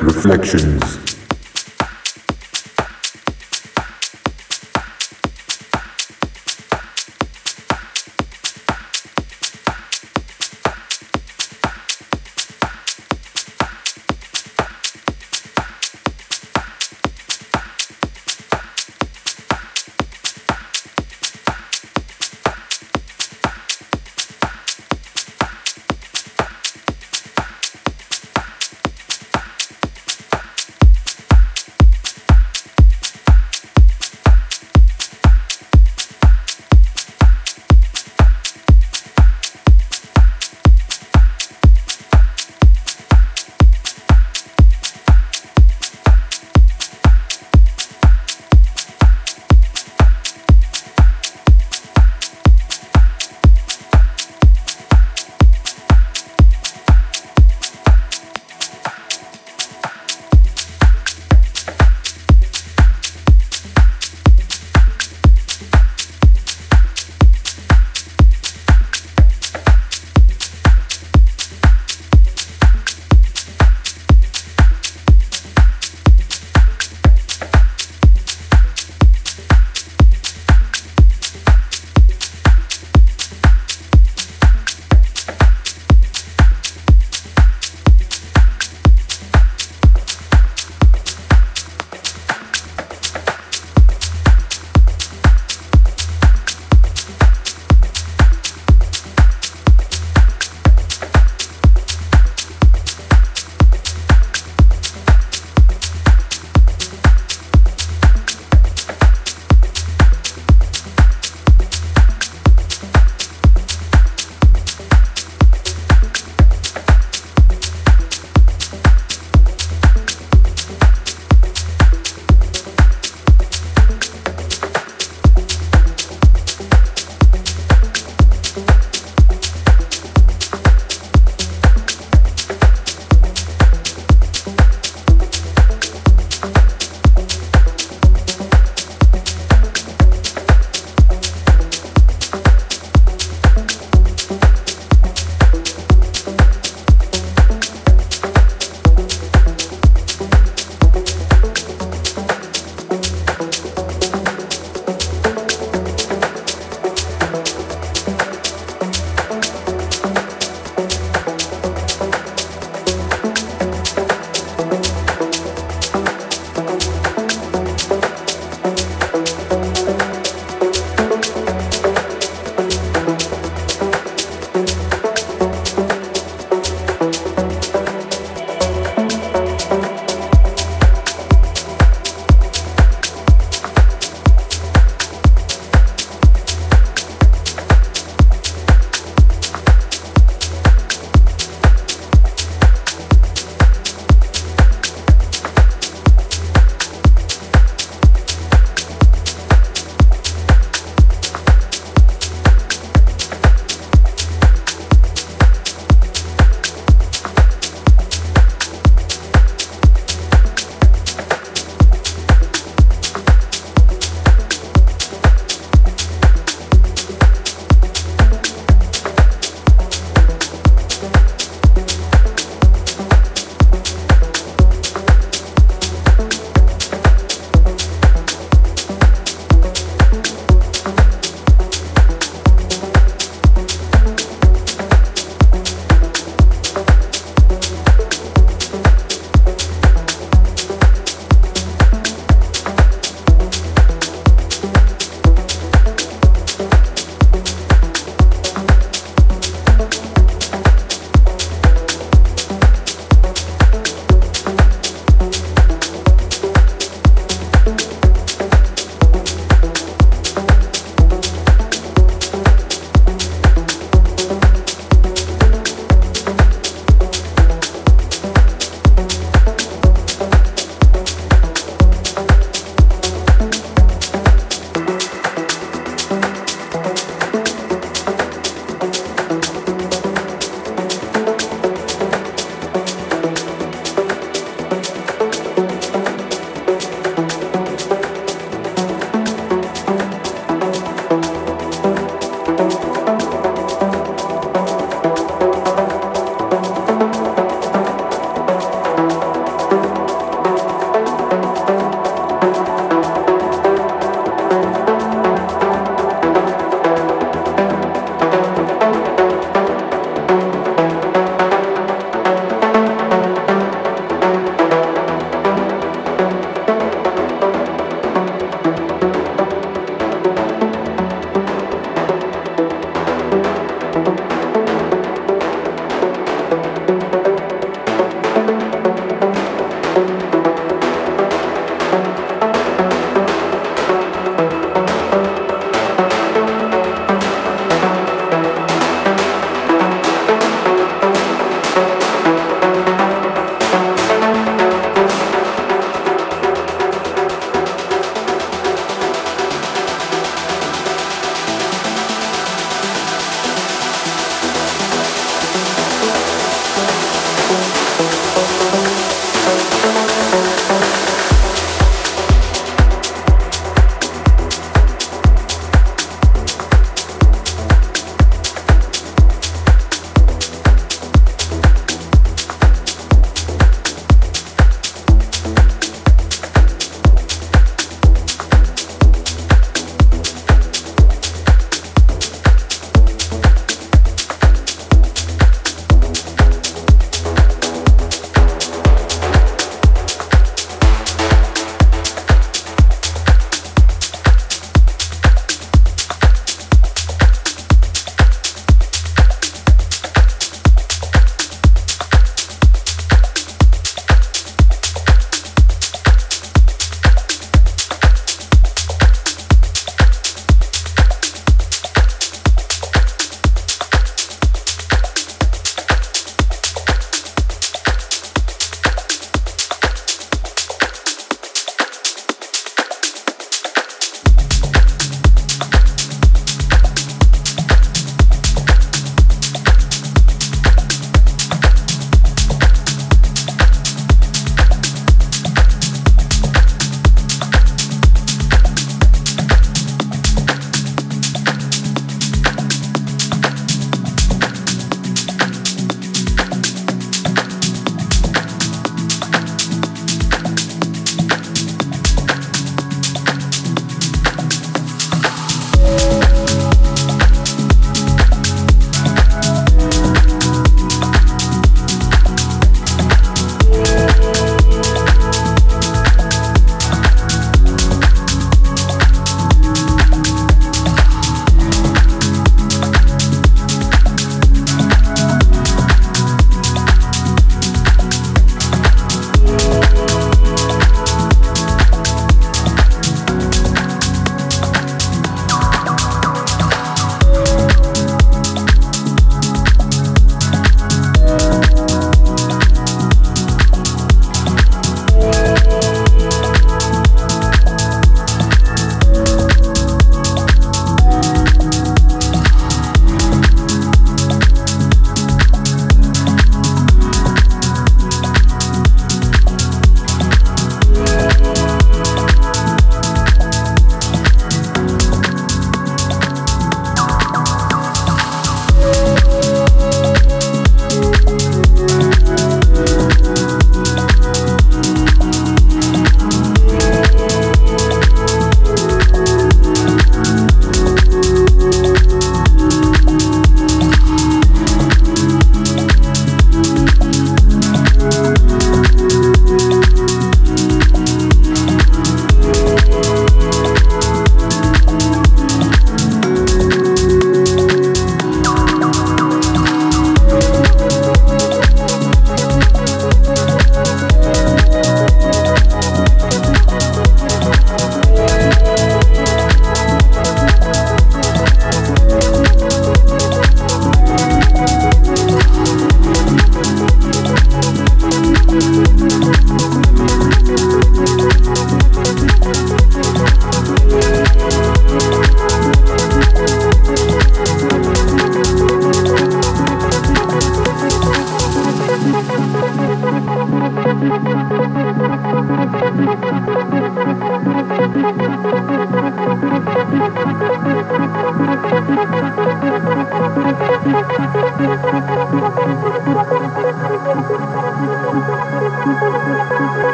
Reflections.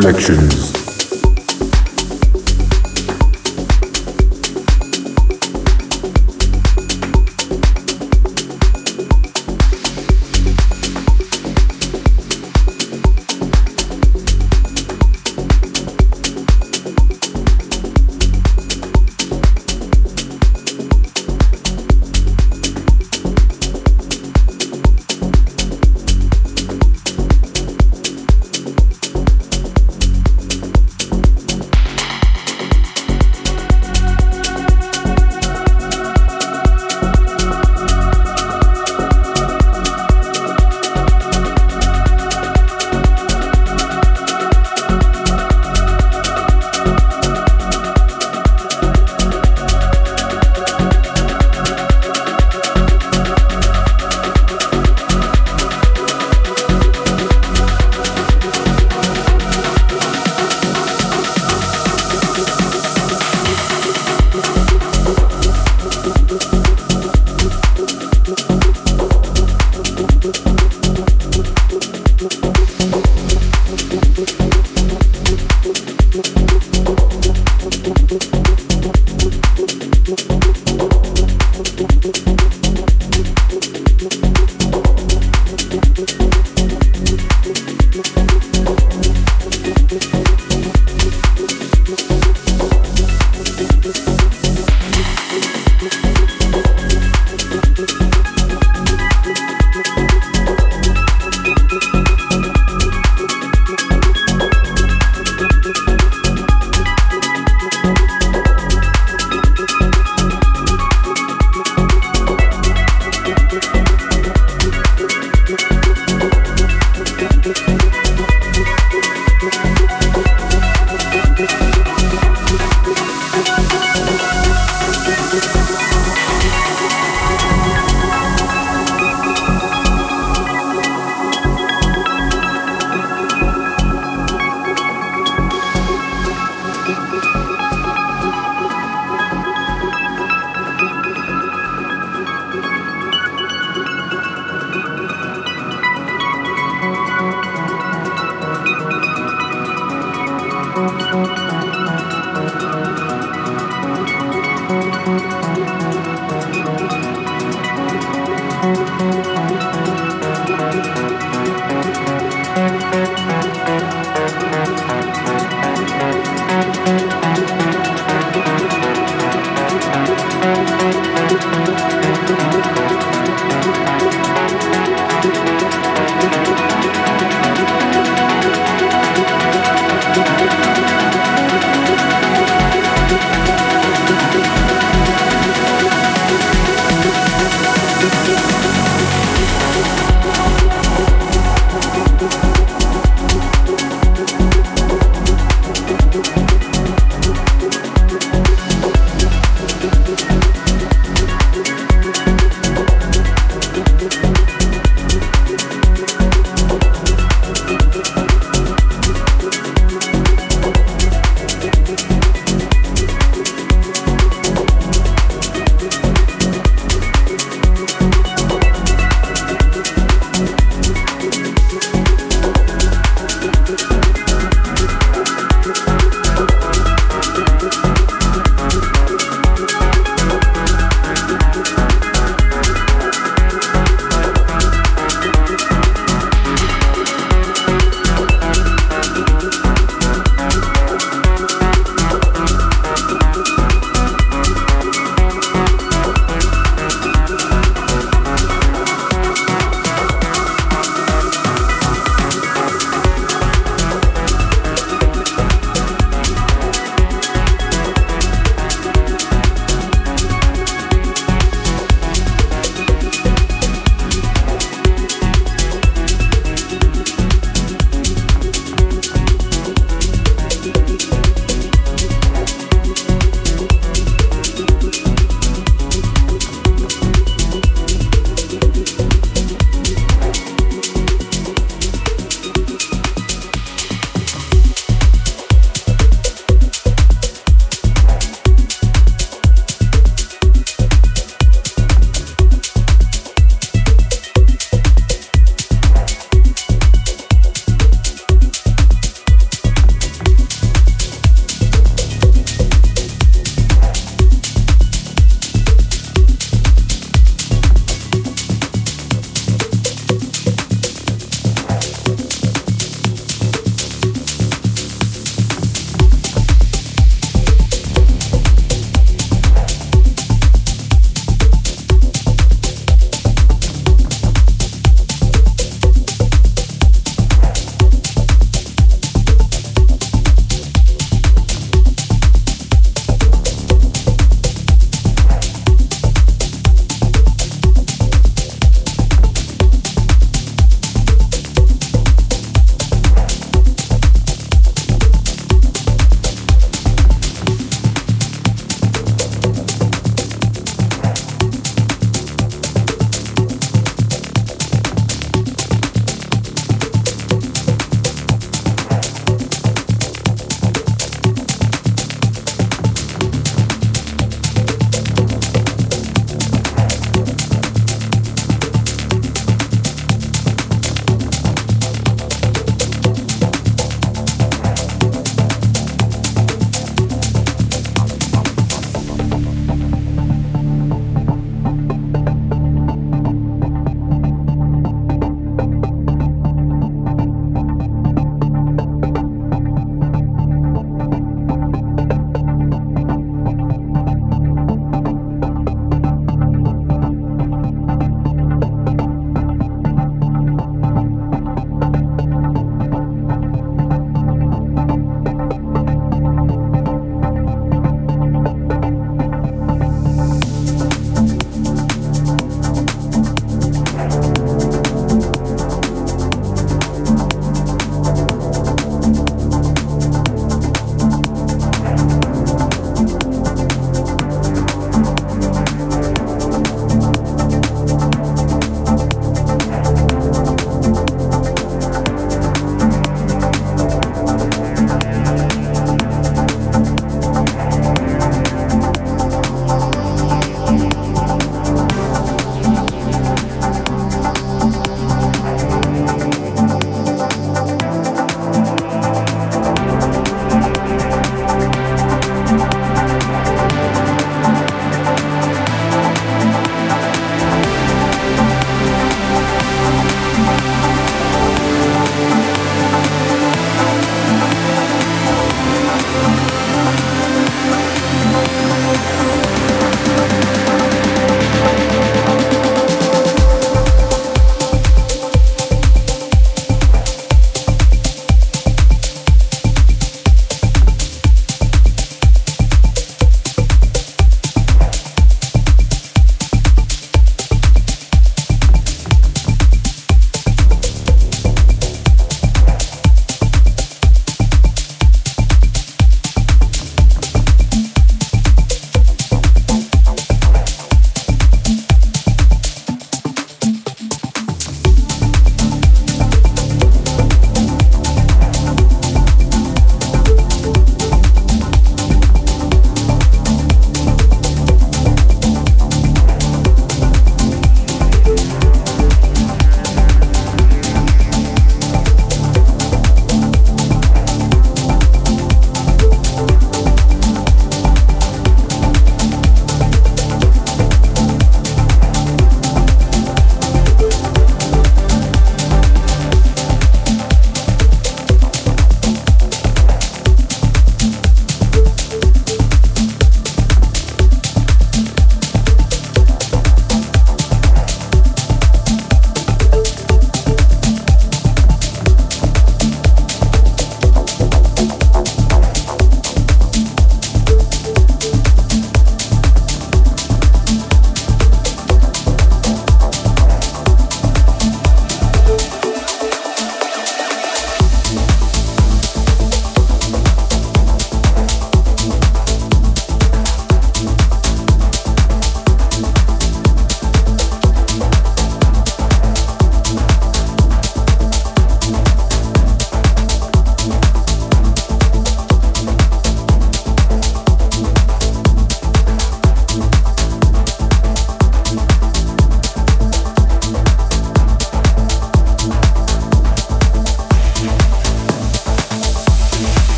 Reflections.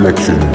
reflection.